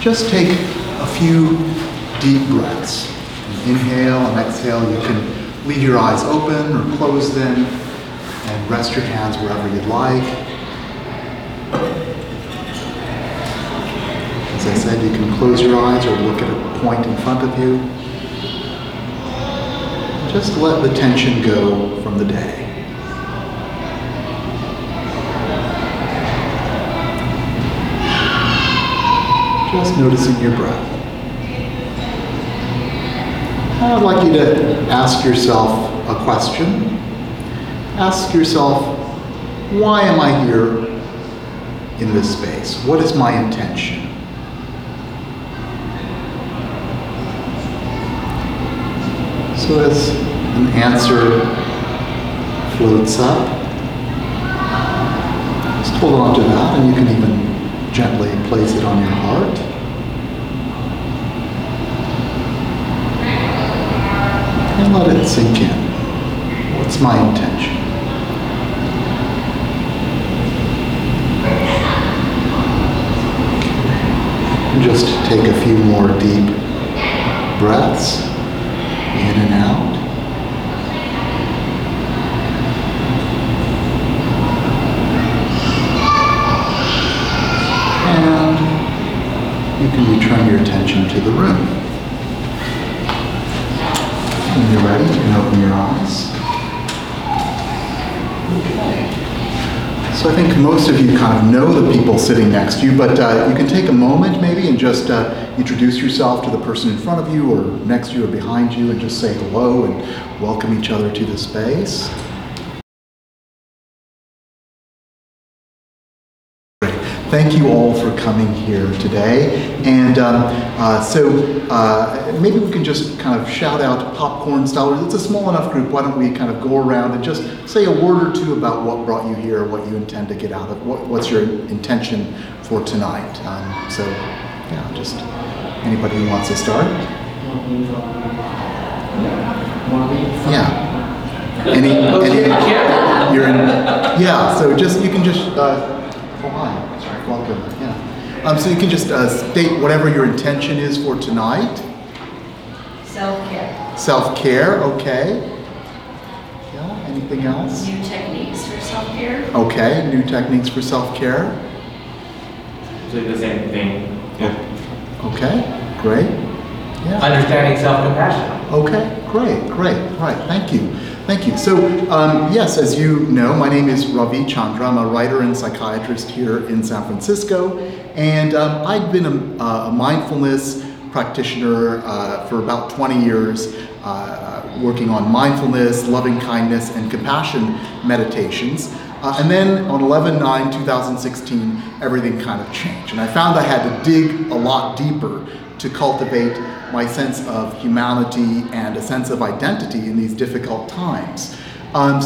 just take a few deep breaths. Inhale and exhale. You can leave your eyes open or close them and rest your hands wherever you'd like. As I said, you can close your eyes or look at a point in front of you. Just let the tension go from the day. Just noticing your breath. I'd like you to ask yourself a question. Ask yourself, why am I here in this space? What is my intention? So as an answer floats up, just hold on to that, and you can even gently place it on your heart. And let it sink in. What's my intention? And just take a few more deep breaths, in and out. You can return your attention to the room. When you're ready, you can open your eyes. Okay. So I think most of you kind of know the people sitting next to you, but you can take a moment maybe and just introduce yourself to the person in front of you or next to you or behind you and just say hello and welcome each other to the space. Thank you all for coming here today. And maybe we can just kind of shout out Popcorn Scholars. It's a small enough group. Why don't we kind of go around and just say a word or two about what brought you here, what you intend to get out of, what's your intention for tonight. Just anybody who wants to start. Yeah. Any you're in, yeah, so just, you can just, welcome. Yeah. So you can just state whatever your intention is for tonight. Self-care. Self-care, okay. Yeah, anything else? New techniques for self-care. Okay, new techniques for self-care. Do the same thing. Yeah. Okay, great. Yeah. Understanding self-compassion. Okay, great, right, thank you. Thank you. So, yes, as you know, my name is Ravi Chandra. I'm a writer and psychiatrist here in San Francisco. And I've been a mindfulness practitioner for about 20 years, working on mindfulness, loving kindness, and compassion meditations. And then on 11/9/2016, everything kind of changed. And I found I had to dig a lot deeper to cultivate my sense of humanity and a sense of identity in these difficult times.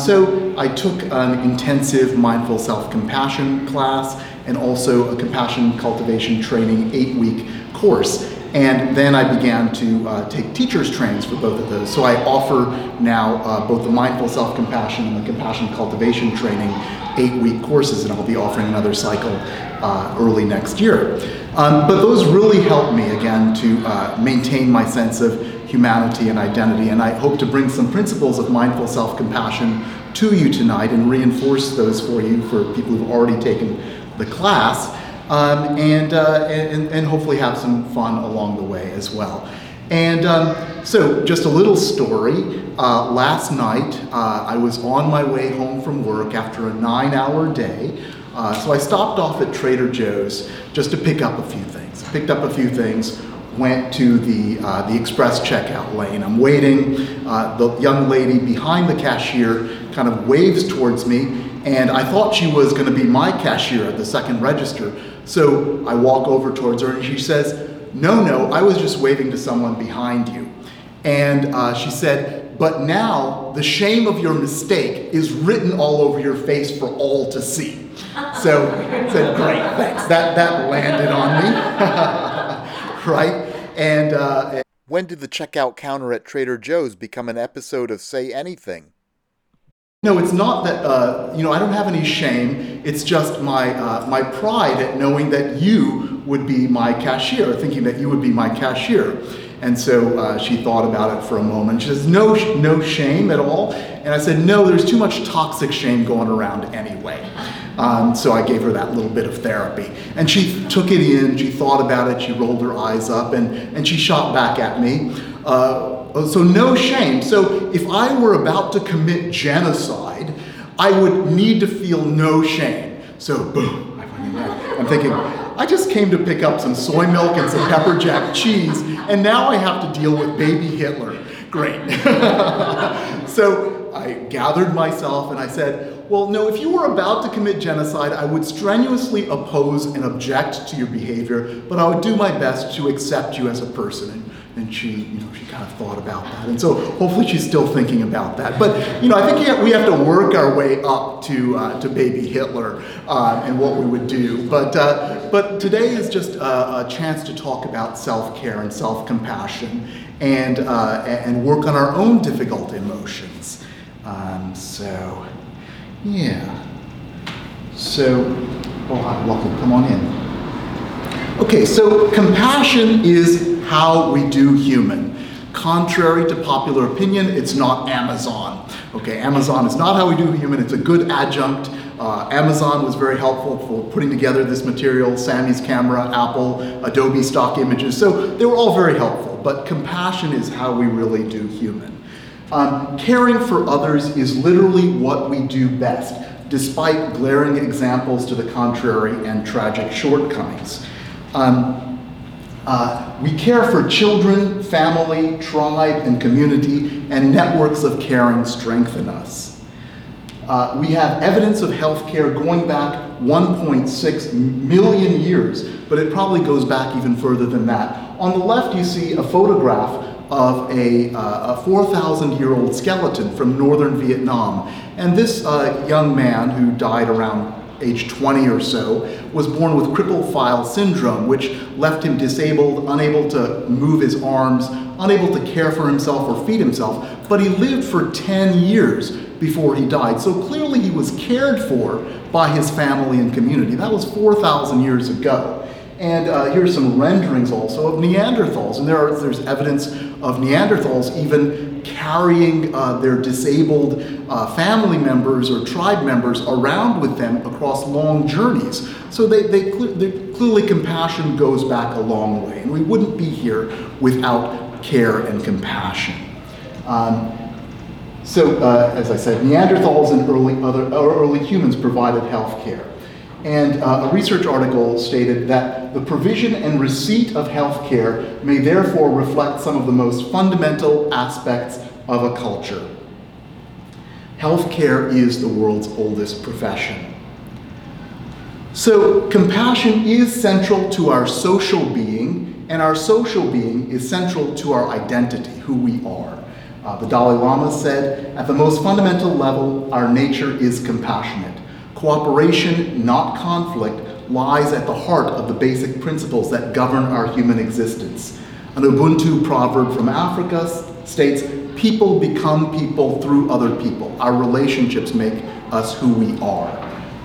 So I took an intensive mindful self-compassion class and also a compassion cultivation training 8-week course. And then I began to take teacher's trainings for both of those. So I offer now both the mindful self-compassion and the compassion cultivation training 8-week courses, and I'll be offering another cycle early next year. But those really helped me, again, to maintain my sense of humanity and identity, and I hope to bring some principles of mindful self-compassion to you tonight and reinforce those for you, for people who've already taken the class, and hopefully have some fun along the way as well. And so just a little story. Last night, I was on my way home from work after a 9-hour day. So I stopped off at Trader Joe's just to pick up a few things. Picked up a few things, went to the express checkout lane. I'm waiting. The young lady behind the cashier kind of waves towards me, and I thought she was going to be my cashier at the second register. So I walk over towards her, and she says, no, I was just waving to someone behind you. And she said, but now the shame of your mistake is written all over your face for all to see. So I said, great, thanks. That landed on me, right? And when did the checkout counter at Trader Joe's become an episode of Say Anything? No, it's not that, I don't have any shame. It's just my my pride at knowing that you would be my cashier, thinking that you would be my cashier. And so she thought about it for a moment. She says, no shame at all. And I said, no, there's too much toxic shame going around anyway. So I gave her that little bit of therapy. And she took it in, she thought about it, she rolled her eyes up, and she shot back at me. So no shame. So if I were about to commit genocide, I would need to feel no shame. So boom, I'm thinking, I just came to pick up some soy milk and some pepper jack cheese, and now I have to deal with baby Hitler. Great. So I gathered myself and I said, well, no, if you were about to commit genocide, I would strenuously oppose and object to your behavior, but I would do my best to accept you as a person. And she, she kind of thought about that. And so hopefully she's still thinking about that. But, I think we have to work our way up to baby Hitler and what we would do. But today is just a chance to talk about self-care and self-compassion and work on our own difficult emotions. Hi, welcome, come on in. Okay, so compassion is how we do human. Contrary to popular opinion, it's not Amazon. Okay, Amazon is not how we do human, it's a good adjunct. Amazon was very helpful for putting together this material, Sammy's camera, Apple, Adobe stock images, so they were all very helpful, but compassion is how we really do human. Caring for others is literally what we do best, despite glaring examples to the contrary and tragic shortcomings. We care for children, family, tribe, and community, and networks of caring strengthen us. We have evidence of healthcare going back 1.6 million years, but it probably goes back even further than that. On the left, you see a photograph of a 4,000-year-old skeleton from northern Vietnam. And this young man, who died around age 20 or so, was born with cripple file syndrome, which left him disabled, unable to move his arms, unable to care for himself or feed himself, but he lived for 10 years before he died. So clearly he was cared for by his family and community. That was 4,000 years ago. And here's some renderings also of Neanderthals, and there's evidence of Neanderthals even carrying their disabled family members or tribe members around with them across long journeys. So clearly compassion goes back a long way, and we wouldn't be here without care and compassion. As I said, Neanderthals and early humans provided health care. And a research article stated that the provision and receipt of healthcare may therefore reflect some of the most fundamental aspects of a culture. Healthcare is the world's oldest profession. So compassion is central to our social being, and our social being is central to our identity, who we are. The Dalai Lama said, at the most fundamental level, our nature is compassionate. Cooperation, not conflict, lies at the heart of the basic principles that govern our human existence. An Ubuntu proverb from Africa states, people become people through other people. Our relationships make us who we are.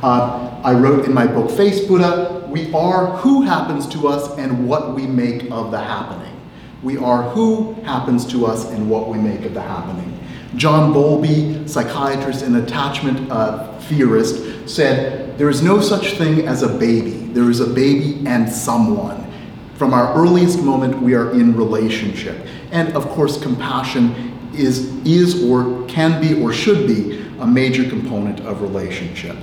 I wrote in my book, Face Buddha, we are who happens to us and what we make of the happening. We are who happens to us and what we make of the happening. John Bowlby, psychiatrist and attachment theorist, said, there is no such thing as a baby. There is a baby and someone. From our earliest moment, we are in relationship. And of course, compassion is or can be or should be a major component of relationship.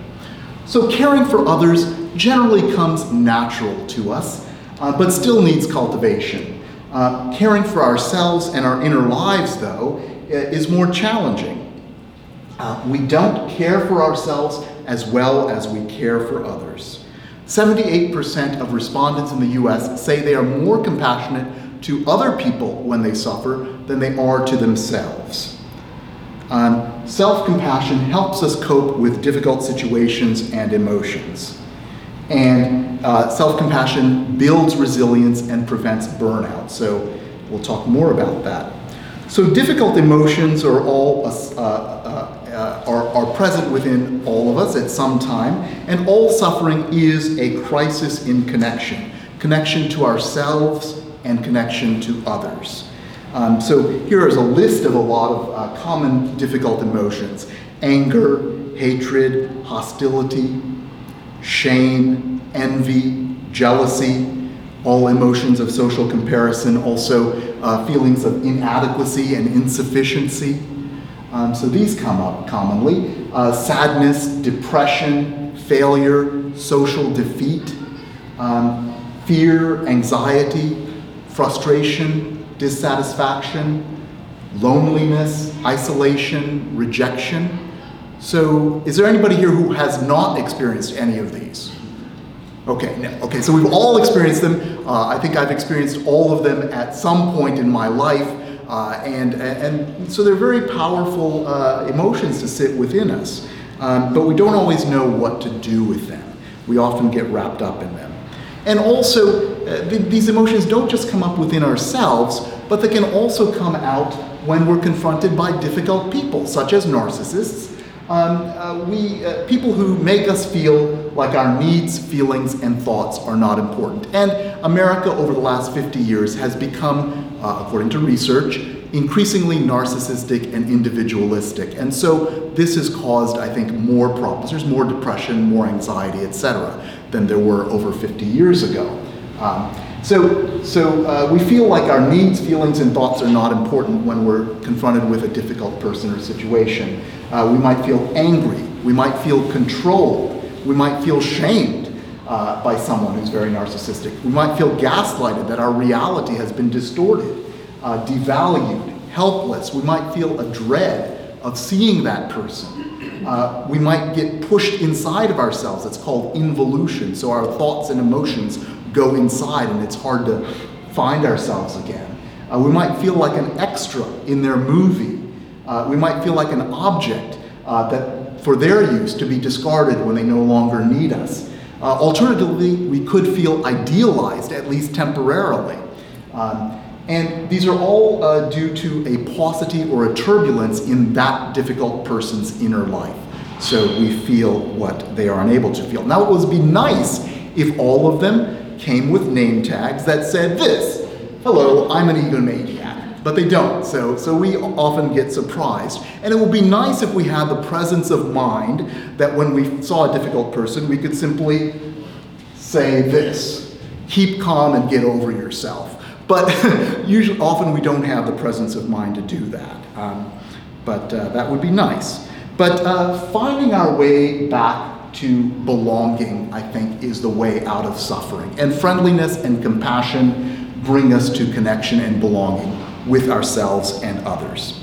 So caring for others generally comes natural to us, but still needs cultivation. Caring for ourselves and our inner lives, though, is more challenging. We don't care for ourselves as well as we care for others. 78% of respondents in the US say they are more compassionate to other people when they suffer than they are to themselves. Self-compassion helps us cope with difficult situations and emotions. And self-compassion builds resilience and prevents burnout. So we'll talk more about that. So difficult emotions are all are present within all of us at some time, and all suffering is a crisis in connection. Connection to ourselves and connection to others. So here is a list of a lot of common difficult emotions. Anger, hatred, hostility, shame, envy, jealousy, all emotions of social comparison, also feelings of inadequacy and insufficiency. So these come up commonly. Sadness, depression, failure, social defeat, fear, anxiety, frustration, dissatisfaction, loneliness, isolation, rejection. So is there anybody here who has not experienced any of these? Okay, no. Okay, so we've all experienced them. I think I've experienced all of them at some point in my life. And so they're very powerful emotions to sit within us. But we don't always know what to do with them. We often get wrapped up in them. And also, these emotions don't just come up within ourselves, but they can also come out when we're confronted by difficult people, such as narcissists. People who make us feel like our needs, feelings, and thoughts are not important. And America over the last 50 years has become, according to research, increasingly narcissistic and individualistic. And so this has caused, I think, more problems. There's more depression, more anxiety, etc., than there were over 50 years ago. So we feel like our needs, feelings, and thoughts are not important when we're confronted with a difficult person or situation. We might feel angry, we might feel controlled, we might feel shamed by someone who's very narcissistic. We might feel gaslighted, that our reality has been distorted, devalued, helpless. We might feel a dread of seeing that person. We might get pushed inside of ourselves. It's called involution. So our thoughts and emotions go inside and it's hard to find ourselves again. We might feel like an extra in their movie. We might feel like an object that for their use to be discarded when they no longer need us. Alternatively, we could feel idealized, at least temporarily. And these are all due to a paucity or a turbulence in that difficult person's inner life. So we feel what they are unable to feel. Now it would be nice if all of them came with name tags that said this, hello, I'm an egomaniac, but they don't, so we often get surprised. And it would be nice if we had the presence of mind that when we saw a difficult person, we could simply say this, keep calm and get over yourself. But usually, often we don't have the presence of mind to do that, but that would be nice. But finding our way back to belonging, I think, is the way out of suffering. And friendliness and compassion bring us to connection and belonging with ourselves and others.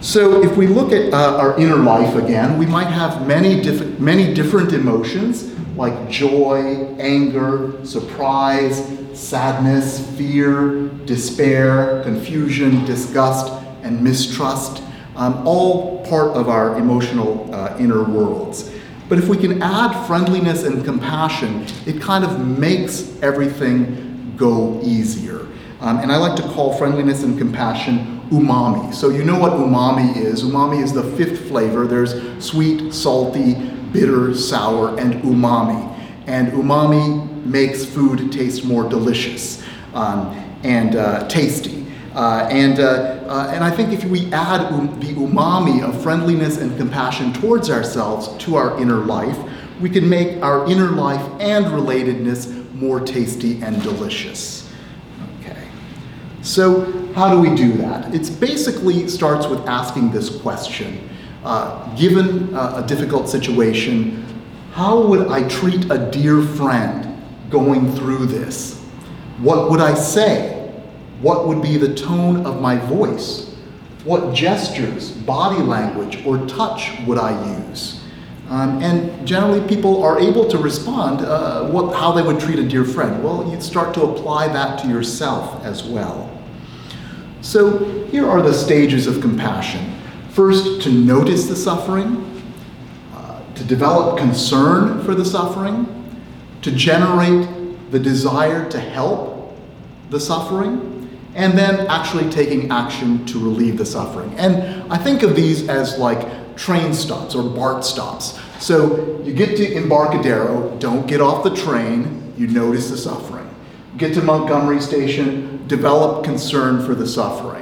So if we look at our inner life again, we might have many different emotions like joy, anger, surprise, sadness, fear, despair, confusion, disgust, and mistrust, all part of our emotional inner worlds. But if we can add friendliness and compassion, it kind of makes everything go easier. And I like to call friendliness and compassion umami. So you know what umami is. Umami is the fifth flavor. There's sweet, salty, bitter, sour, and umami. And umami makes food taste more delicious and tasty. And I think if we add the umami of friendliness and compassion towards ourselves to our inner life, we can make our inner life and relatedness more tasty and delicious. Okay. So how do we do that? It basically starts with asking this question. Given a difficult situation, how would I treat a dear friend going through this? What would I say? What would be the tone of my voice? What gestures, body language, or touch would I use? And generally people are able to respond how they would treat a dear friend. Well, you'd start to apply that to yourself as well. So here are the stages of compassion. First, to notice the suffering, to develop concern for the suffering, to generate the desire to help the suffering, and then actually taking action to relieve the suffering. And I think of these as like train stops or BART stops. So you get to Embarcadero, don't get off the train, you notice the suffering. Get to Montgomery Station, develop concern for the suffering.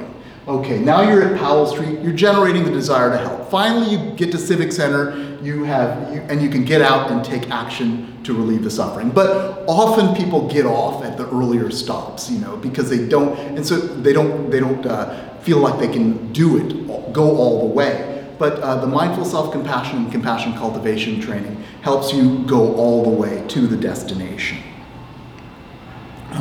Okay, now you're at Powell Street, you're generating the desire to help. Finally, you get to Civic Center, and you can get out and take action to relieve the suffering. But often people get off at the earlier stops, you know, because they don't, and so they don't feel like they can do it, go all the way. But the Mindful Self Compassion and Compassion Cultivation training helps you go all the way to the destination.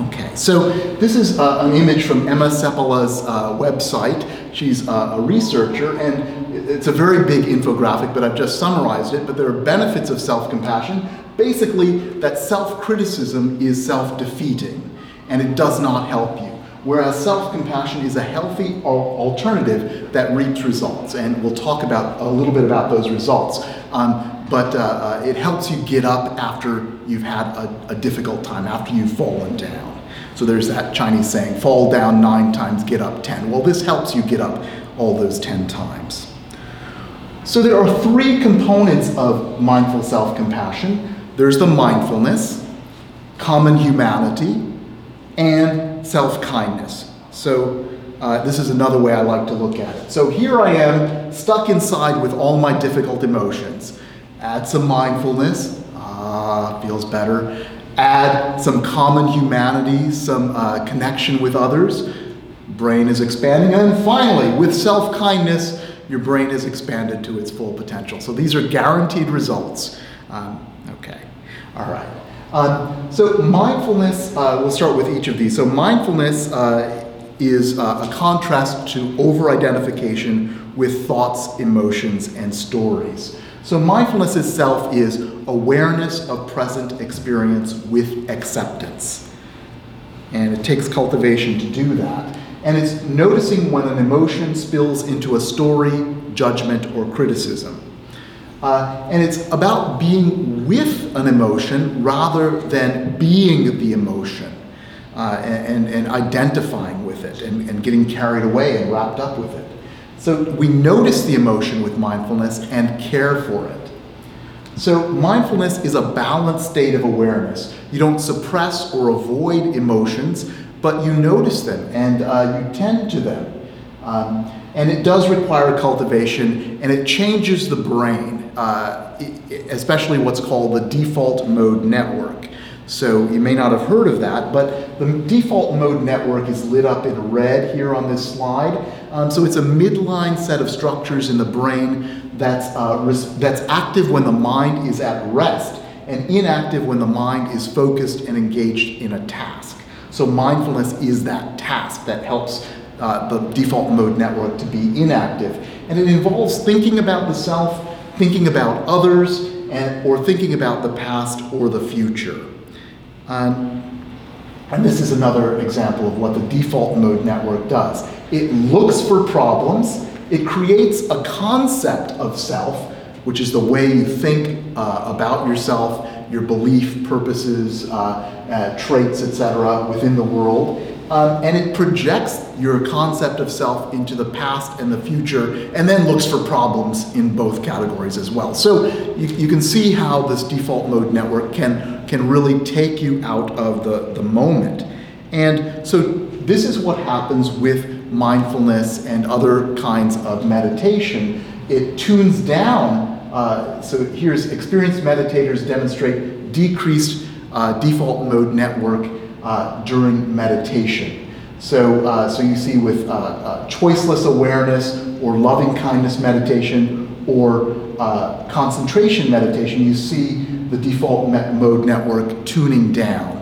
Okay, so this is an image from Emma Seppala's website. She's a researcher, and it's a very big infographic, but I've just summarized it. But there are benefits of self-compassion. Basically, that self-criticism is self-defeating, and it does not help you. Whereas self-compassion is a healthy alternative that reaps results. And we'll talk about a little bit about those results. But it helps you get up after you've had a difficult time, after you've fallen down. So there's that Chinese saying, fall down 9 times, get up 10. Well, this helps you get up all those 10 times. So there are 3 components of mindful self-compassion. There's the mindfulness, common humanity, and self-kindness. So this is another way I like to look at it. So here I am, stuck inside with all my difficult emotions. Add some mindfulness, feels better. Add some common humanity, some connection with others. Brain is expanding. And finally, with self-kindness, your brain is expanded to its full potential. So these are guaranteed results. Okay, all right. So mindfulness, we'll start with each of these. So mindfulness is a contrast to over-identification with thoughts, emotions, and stories. So mindfulness itself is awareness of present experience with acceptance. And it takes cultivation to do that. And it's noticing when an emotion spills into a story, judgment, or criticism. And it's about being with an emotion rather than being the emotion and identifying with it and getting carried away and wrapped up with it. So we notice the emotion with mindfulness and care for it. So mindfulness is a balanced state of awareness. You don't suppress or avoid emotions, but you notice them and you tend to them. And it does require cultivation, and it changes the brain, especially what's called the default mode network. So you may not have heard of that, but the default mode network is lit up in red here on this slide. So it's a midline set of structures in the brain that's active when the mind is at rest and inactive when the mind is focused and engaged in a task. So mindfulness is that task that helps the default mode network to be inactive. And it involves thinking about the self, thinking about others, or thinking about the past or the future. And this is another example of what the default mode network does. It looks for problems, it creates a concept of self, which is the way you think about yourself, your belief, purposes, traits, etc., within the world. And it projects your concept of self into the past and the future, and then looks for problems in both categories as well. So you can see how this default mode network can really take you out of the moment. And so this is what happens with mindfulness and other kinds of meditation. It tunes down. So here's experienced meditators demonstrate decreased default mode network during meditation. So, so you see with choiceless awareness or loving kindness meditation or concentration meditation, you see the default mode network tuning down.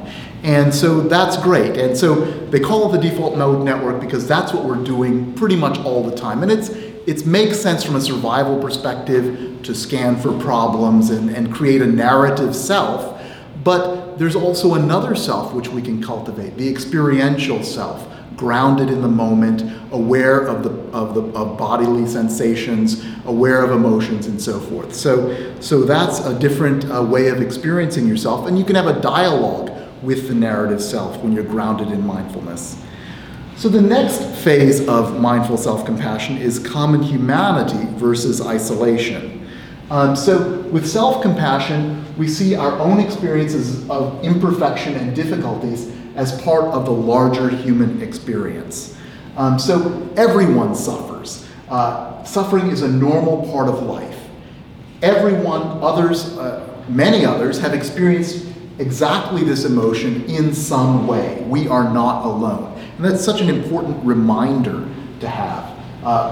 And so that's great. And so they call it the default mode network because that's what we're doing pretty much all the time. And it makes sense from a survival perspective to scan for problems and create a narrative self. But there's also another self which we can cultivate, the experiential self, grounded in the moment, aware of bodily sensations, aware of emotions, and so forth. So that's a different way of experiencing yourself, and you can have a dialogue with the narrative self when you're grounded in mindfulness. So the next phase of mindful self-compassion is common humanity versus isolation. So with self-compassion, we see our own experiences of imperfection and difficulties as part of the larger human experience. So everyone suffers. Suffering is a normal part of life. Everyone, many others, have experienced exactly this emotion in some way. We are not alone. And that's such an important reminder to have,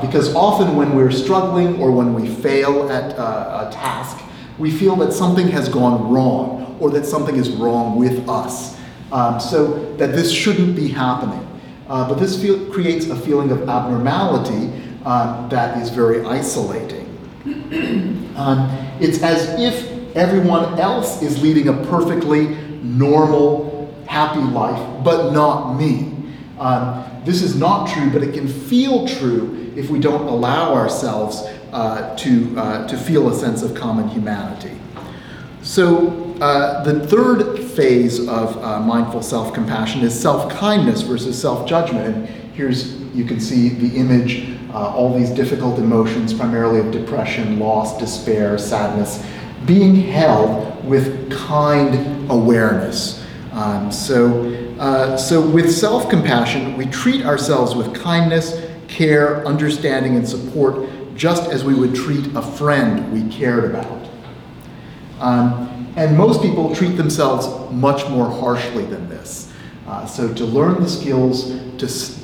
because often when we're struggling or when we fail at a task, we feel that something has gone wrong or that something is wrong with us, so that this shouldn't be happening. But this creates a feeling of abnormality that is very isolating. It's as if everyone else is leading a perfectly normal, happy life, but not me. This is not true, but it can feel true if we don't allow ourselves to feel a sense of common humanity. So the third phase of mindful self-compassion is self-kindness versus self-judgment. And here's, you can see the image, all these difficult emotions, primarily of depression, loss, despair, sadness, being held with kind awareness. So with self-compassion, we treat ourselves with kindness, care, understanding, and support, just as we would treat a friend we cared about. And most people treat themselves much more harshly than this. So to learn the skills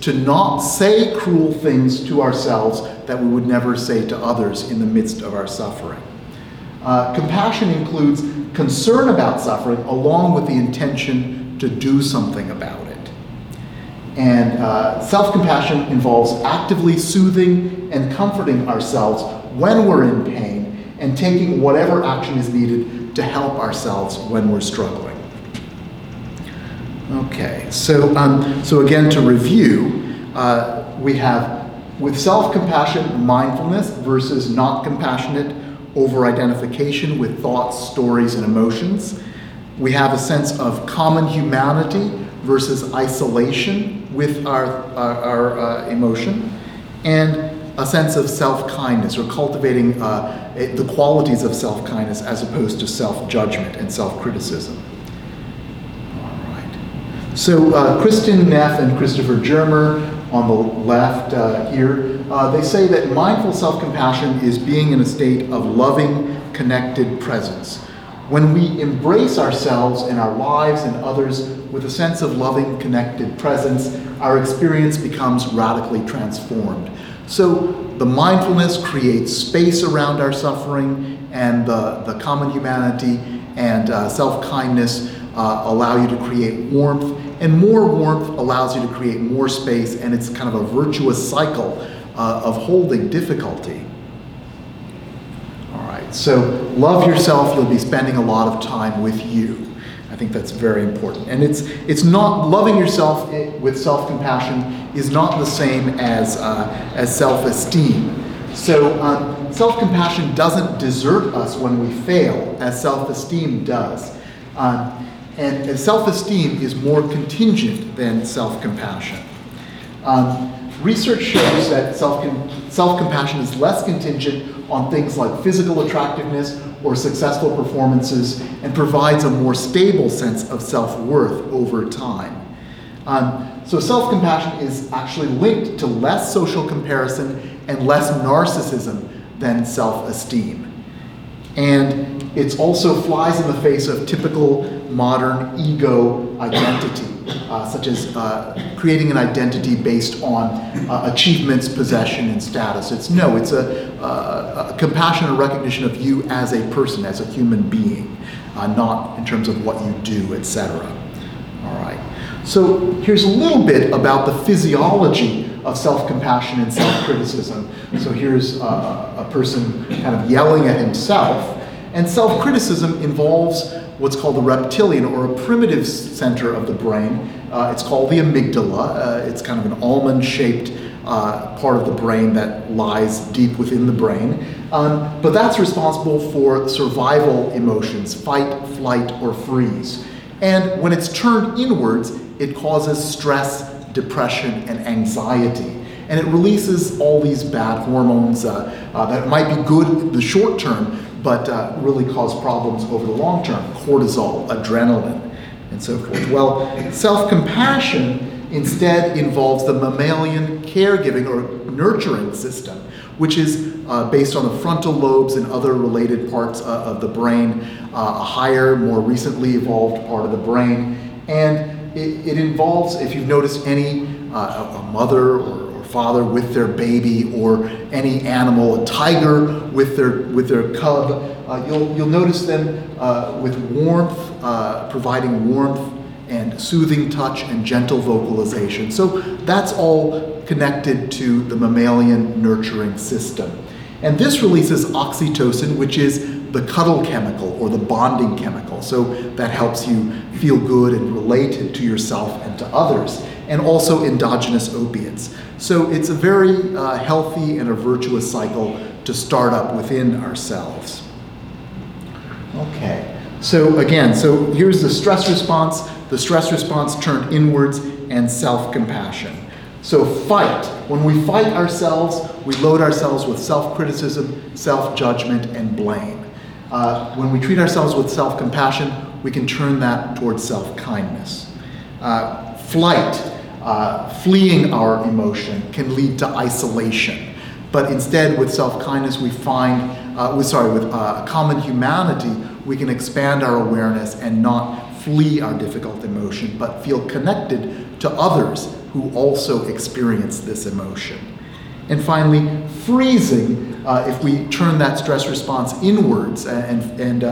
to not say cruel things to ourselves that we would never say to others in the midst of our suffering. Compassion includes concern about suffering along with the intention to do something about it. And self-compassion involves actively soothing and comforting ourselves when we're in pain and taking whatever action is needed to help ourselves when we're struggling. Okay, so, so again, to review, we have with self-compassion, mindfulness versus not compassionate over-identification with thoughts, stories, and emotions. We have a sense of common humanity versus isolation with our emotion, and a sense of self-kindness, or cultivating the qualities of self-kindness as opposed to self-judgment and self-criticism. All right. So Kristin Neff and Christopher Germer on the left here, they say that mindful self-compassion is being in a state of loving, connected presence. When we embrace ourselves and our lives and others with a sense of loving, connected presence, our experience becomes radically transformed. So the mindfulness creates space around our suffering, and the common humanity and self-kindness allow you to create warmth, and more warmth allows you to create more space, and it's kind of a virtuous cycle of holding difficulty. So love yourself, you'll be spending a lot of time with you. I think that's very important. And it's not, loving yourself with self-compassion is not the same as self-esteem. So self-compassion doesn't desert us when we fail, as self-esteem does. And self-esteem is more contingent than self-compassion. Research shows that self-compassion is less contingent on things like physical attractiveness or successful performances, and provides a more stable sense of self-worth over time. So self-compassion is actually linked to less social comparison and less narcissism than self-esteem. And it also flies in the face of typical modern ego identity, such as creating an identity based on achievements, possession, and status. It's a compassion and recognition of you as a person, as a human being, not in terms of what you do, etc. All right. So here's a little bit about the physiology of self-compassion and self-criticism. So here's a person kind of yelling at himself. And self-criticism involves what's called the reptilian, or a primitive center of the brain. It's called the amygdala. It's kind of an almond-shaped part of the brain that lies deep within the brain. But that's responsible for survival emotions, fight, flight, or freeze. And when it's turned inwards, it causes stress, depression, and anxiety. And it releases all these bad hormones that might be good in the short term, but really cause problems over the long term. Cortisol, adrenaline, and so forth. Well, self-compassion instead involves the mammalian caregiving or nurturing system, which is based on the frontal lobes and other related parts of the brain, a higher, more recently evolved part of the brain. And it involves, if you've noticed any, a mother or father with their baby, or any animal, a tiger with their cub, you'll notice them with warmth, providing warmth and soothing touch and gentle vocalization. So that's all connected to the mammalian nurturing system. And this releases oxytocin, which is the cuddle chemical or the bonding chemical. So that helps you feel good and relate to yourself and to others, and also endogenous opiates. So it's a very healthy and a virtuous cycle to start up within ourselves. Okay, so again, so here's the stress response. The stress response turned inwards, and self-compassion. So fight. When we fight ourselves, we load ourselves with self-criticism, self-judgment, and blame. When we treat ourselves with self-compassion, we can turn that towards self-kindness. Flight, fleeing our emotion, can lead to isolation. But instead, with self-kindness, we find, with common humanity, we can expand our awareness and not flee our difficult emotion, but feel connected to others who also experience this emotion. And finally, freezing. If we turn that stress response inwards and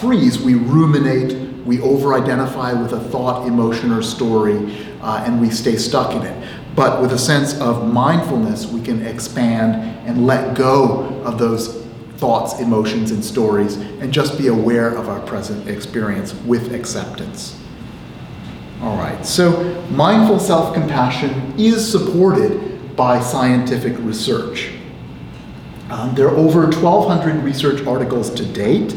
freeze, we ruminate, we over-identify with a thought, emotion, or story, and we stay stuck in it. But with a sense of mindfulness, we can expand and let go of those thoughts, emotions, and stories, and just be aware of our present experience with acceptance. All right, so mindful self-compassion is supported by scientific research. There are over 1,200 research articles to date,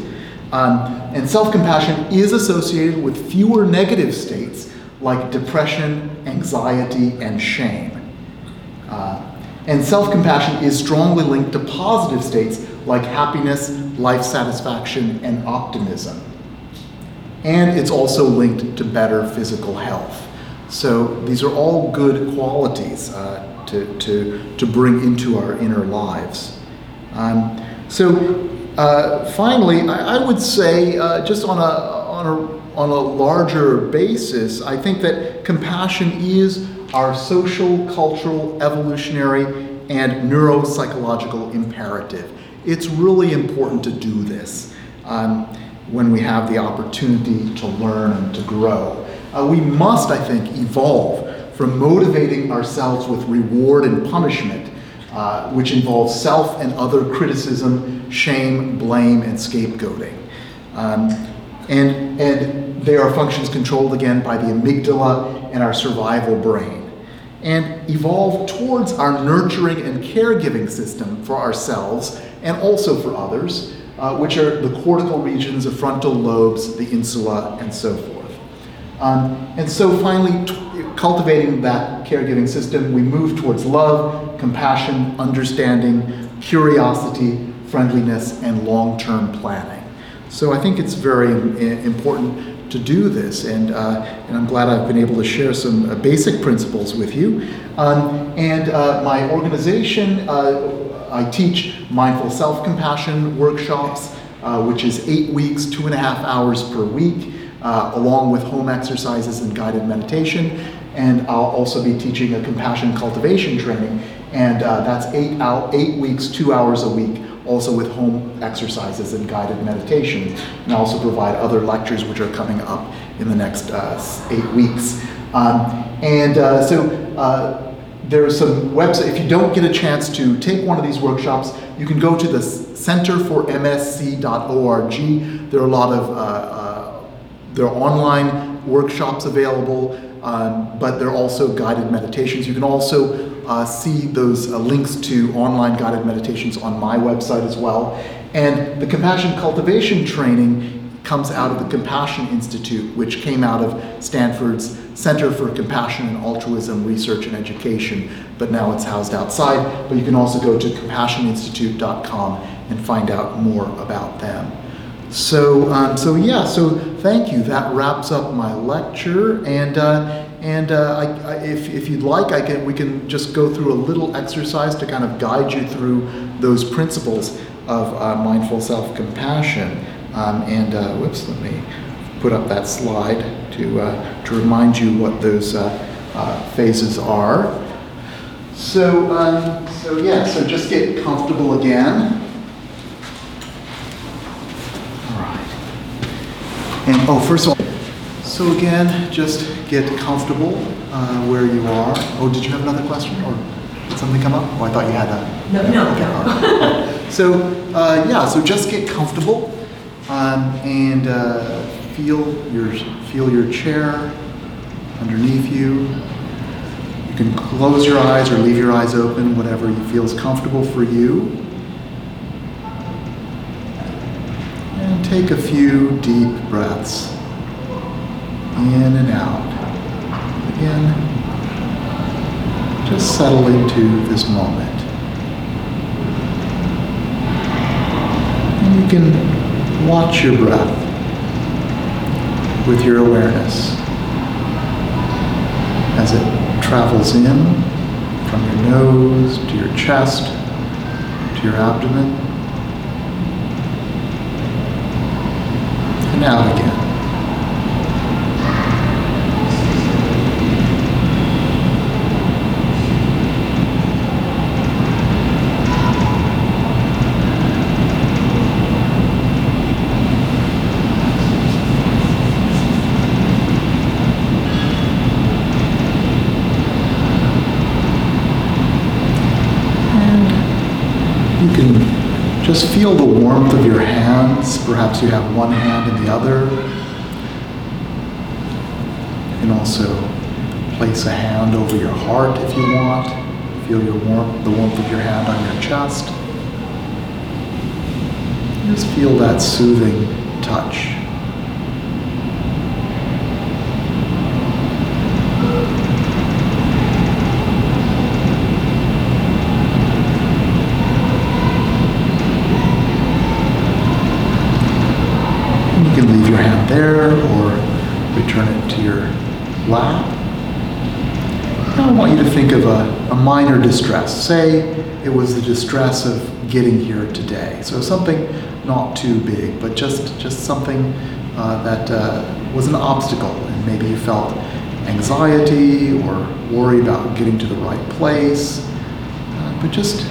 and self-compassion is associated with fewer negative states like depression, anxiety, and shame. And self-compassion is strongly linked to positive states like happiness, life satisfaction, and optimism. And it's also linked to better physical health. So these are all good qualities to bring into our inner lives. Finally, I would say, just on a larger basis, I think that compassion is our social, cultural, evolutionary, and neuropsychological imperative. It's really important to do this when we have the opportunity to learn and to grow. We must, I think, evolve from motivating ourselves with reward and punishment, which involves self and other criticism, shame, blame, and scapegoating. And they are functions controlled again by the amygdala and our survival brain. And evolve towards our nurturing and caregiving system for ourselves and also for others, which are the cortical regions, the frontal lobes, the insula, and so forth. And so finally, cultivating that caregiving system, we move towards love, compassion, understanding, curiosity, friendliness, and long-term planning. So I think it's very important to do this, and I'm glad I've been able to share some basic principles with you. My organization, I teach mindful self-compassion workshops, which is 8 weeks, 2.5 hours per week, along with home exercises and guided meditation. And I'll also be teaching a compassion cultivation training, and that's 8 weeks, 2 hours a week, also with home exercises and guided meditation. And I also provide other lectures which are coming up in the next 8 weeks. There are some websites. If you don't get a chance to take one of these workshops, you can go to the Center for MSC.org. There are a lot of there are online workshops available, but there are also guided meditations. You can also see those links to online guided meditations on my website as well. And the compassion cultivation training comes out of the Compassion Institute, which came out of Stanford's Center for Compassion and Altruism, Research, and Education, but now it's housed outside. But you can also go to compassioninstitute.com and find out more about them. So thank you. That wraps up my lecture, and if you'd like, we can just go through a little exercise to kind of guide you through those principles of mindful self-compassion. Let me put up that slide to remind you what those phases are. So just get comfortable again. All right. And first of all, so again, just get comfortable where you are. Oh, did you have another question or did something come up? Oh, I thought you had that. No. Okay. Right. So just get comfortable. Feel your chair underneath you. You can close your eyes or leave your eyes open, whatever feels comfortable for you. And take a few deep breaths in and out. Again, just settle into this moment. And you can watch your breath with your awareness as it travels in from your nose to your chest to your abdomen and out again. Just feel the warmth of your hands. Perhaps you have one hand in the other. You can also place a hand over your heart if you want. Feel the warmth of your hand on your chest. Just feel that soothing touch. There, or return it to your lap. Now I want you to think of a minor distress. Say it was the distress of getting here today. So something not too big, but just something that was an obstacle. And maybe you felt anxiety or worry about getting to the right place. But just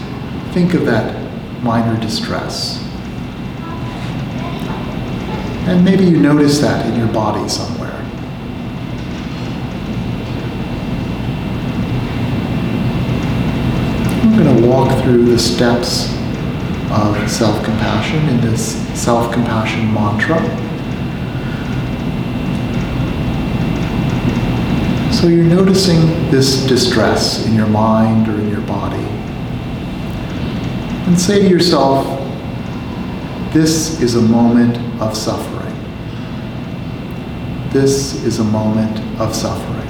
think of that minor distress. And maybe you notice that in your body somewhere. I'm going to walk through the steps of self-compassion in this self-compassion mantra. So you're noticing this distress in your mind or in your body. And say to yourself, this is a moment of suffering. This is a moment of suffering.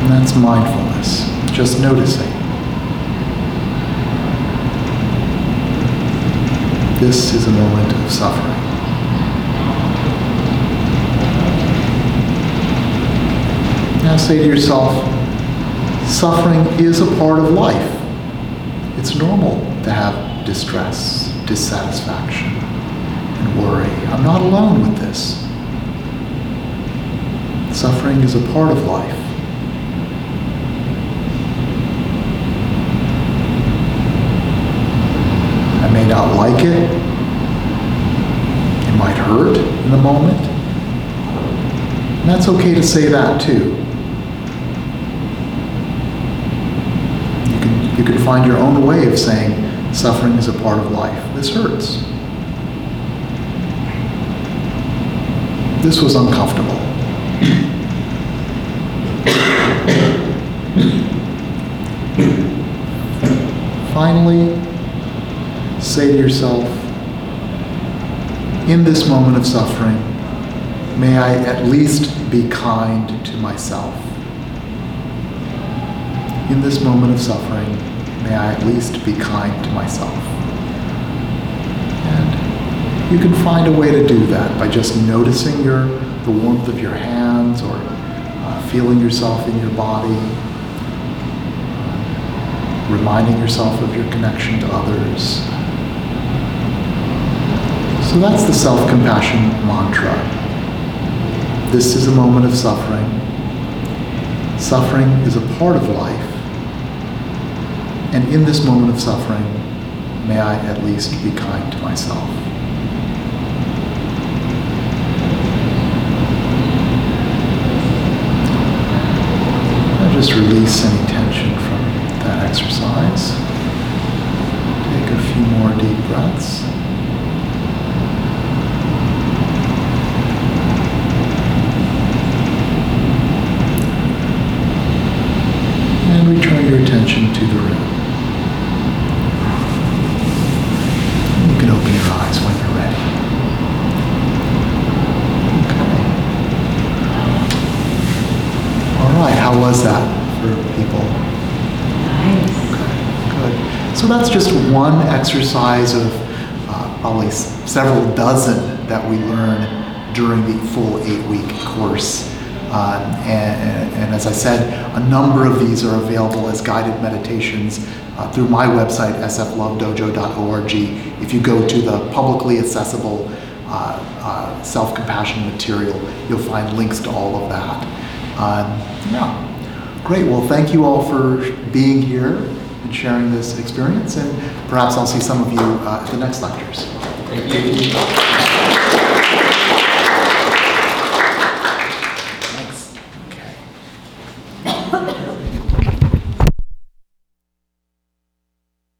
And that's mindfulness, just noticing. This is a moment of suffering. Now say to yourself, suffering is a part of life. It's normal to have distress, dissatisfaction, and worry. I'm not alone with this. Suffering is a part of life. I may not like it. It might hurt in the moment. And that's okay to say that too. You can find your own way of saying suffering is a part of life. This hurts. This was uncomfortable. Finally, say to yourself, in this moment of suffering, may I at least be kind to myself. In this moment of suffering, may I at least be kind to myself. And you can find a way to do that by just noticing the warmth of your hands, or feeling yourself in your body, reminding yourself of your connection to others. So that's the self-compassion mantra. This is a moment of suffering. Suffering is a part of life. And in this moment of suffering, may I at least be kind to myself. I'll just release any tension from that exercise. Take a few more deep breaths. And return your attention to the room. You can open your eyes when you're ready. Okay. All right, how was that for people? So that's just one exercise of probably several dozen that we learn during the full 8-week course. And as I said, a number of these are available as guided meditations through my website, sflovedojo.org. If you go to the publicly accessible self-compassion material, you'll find links to all of that. Yeah. Great, well thank you all for being here and sharing this experience, and perhaps I'll see some of you at the next lectures. Thank you.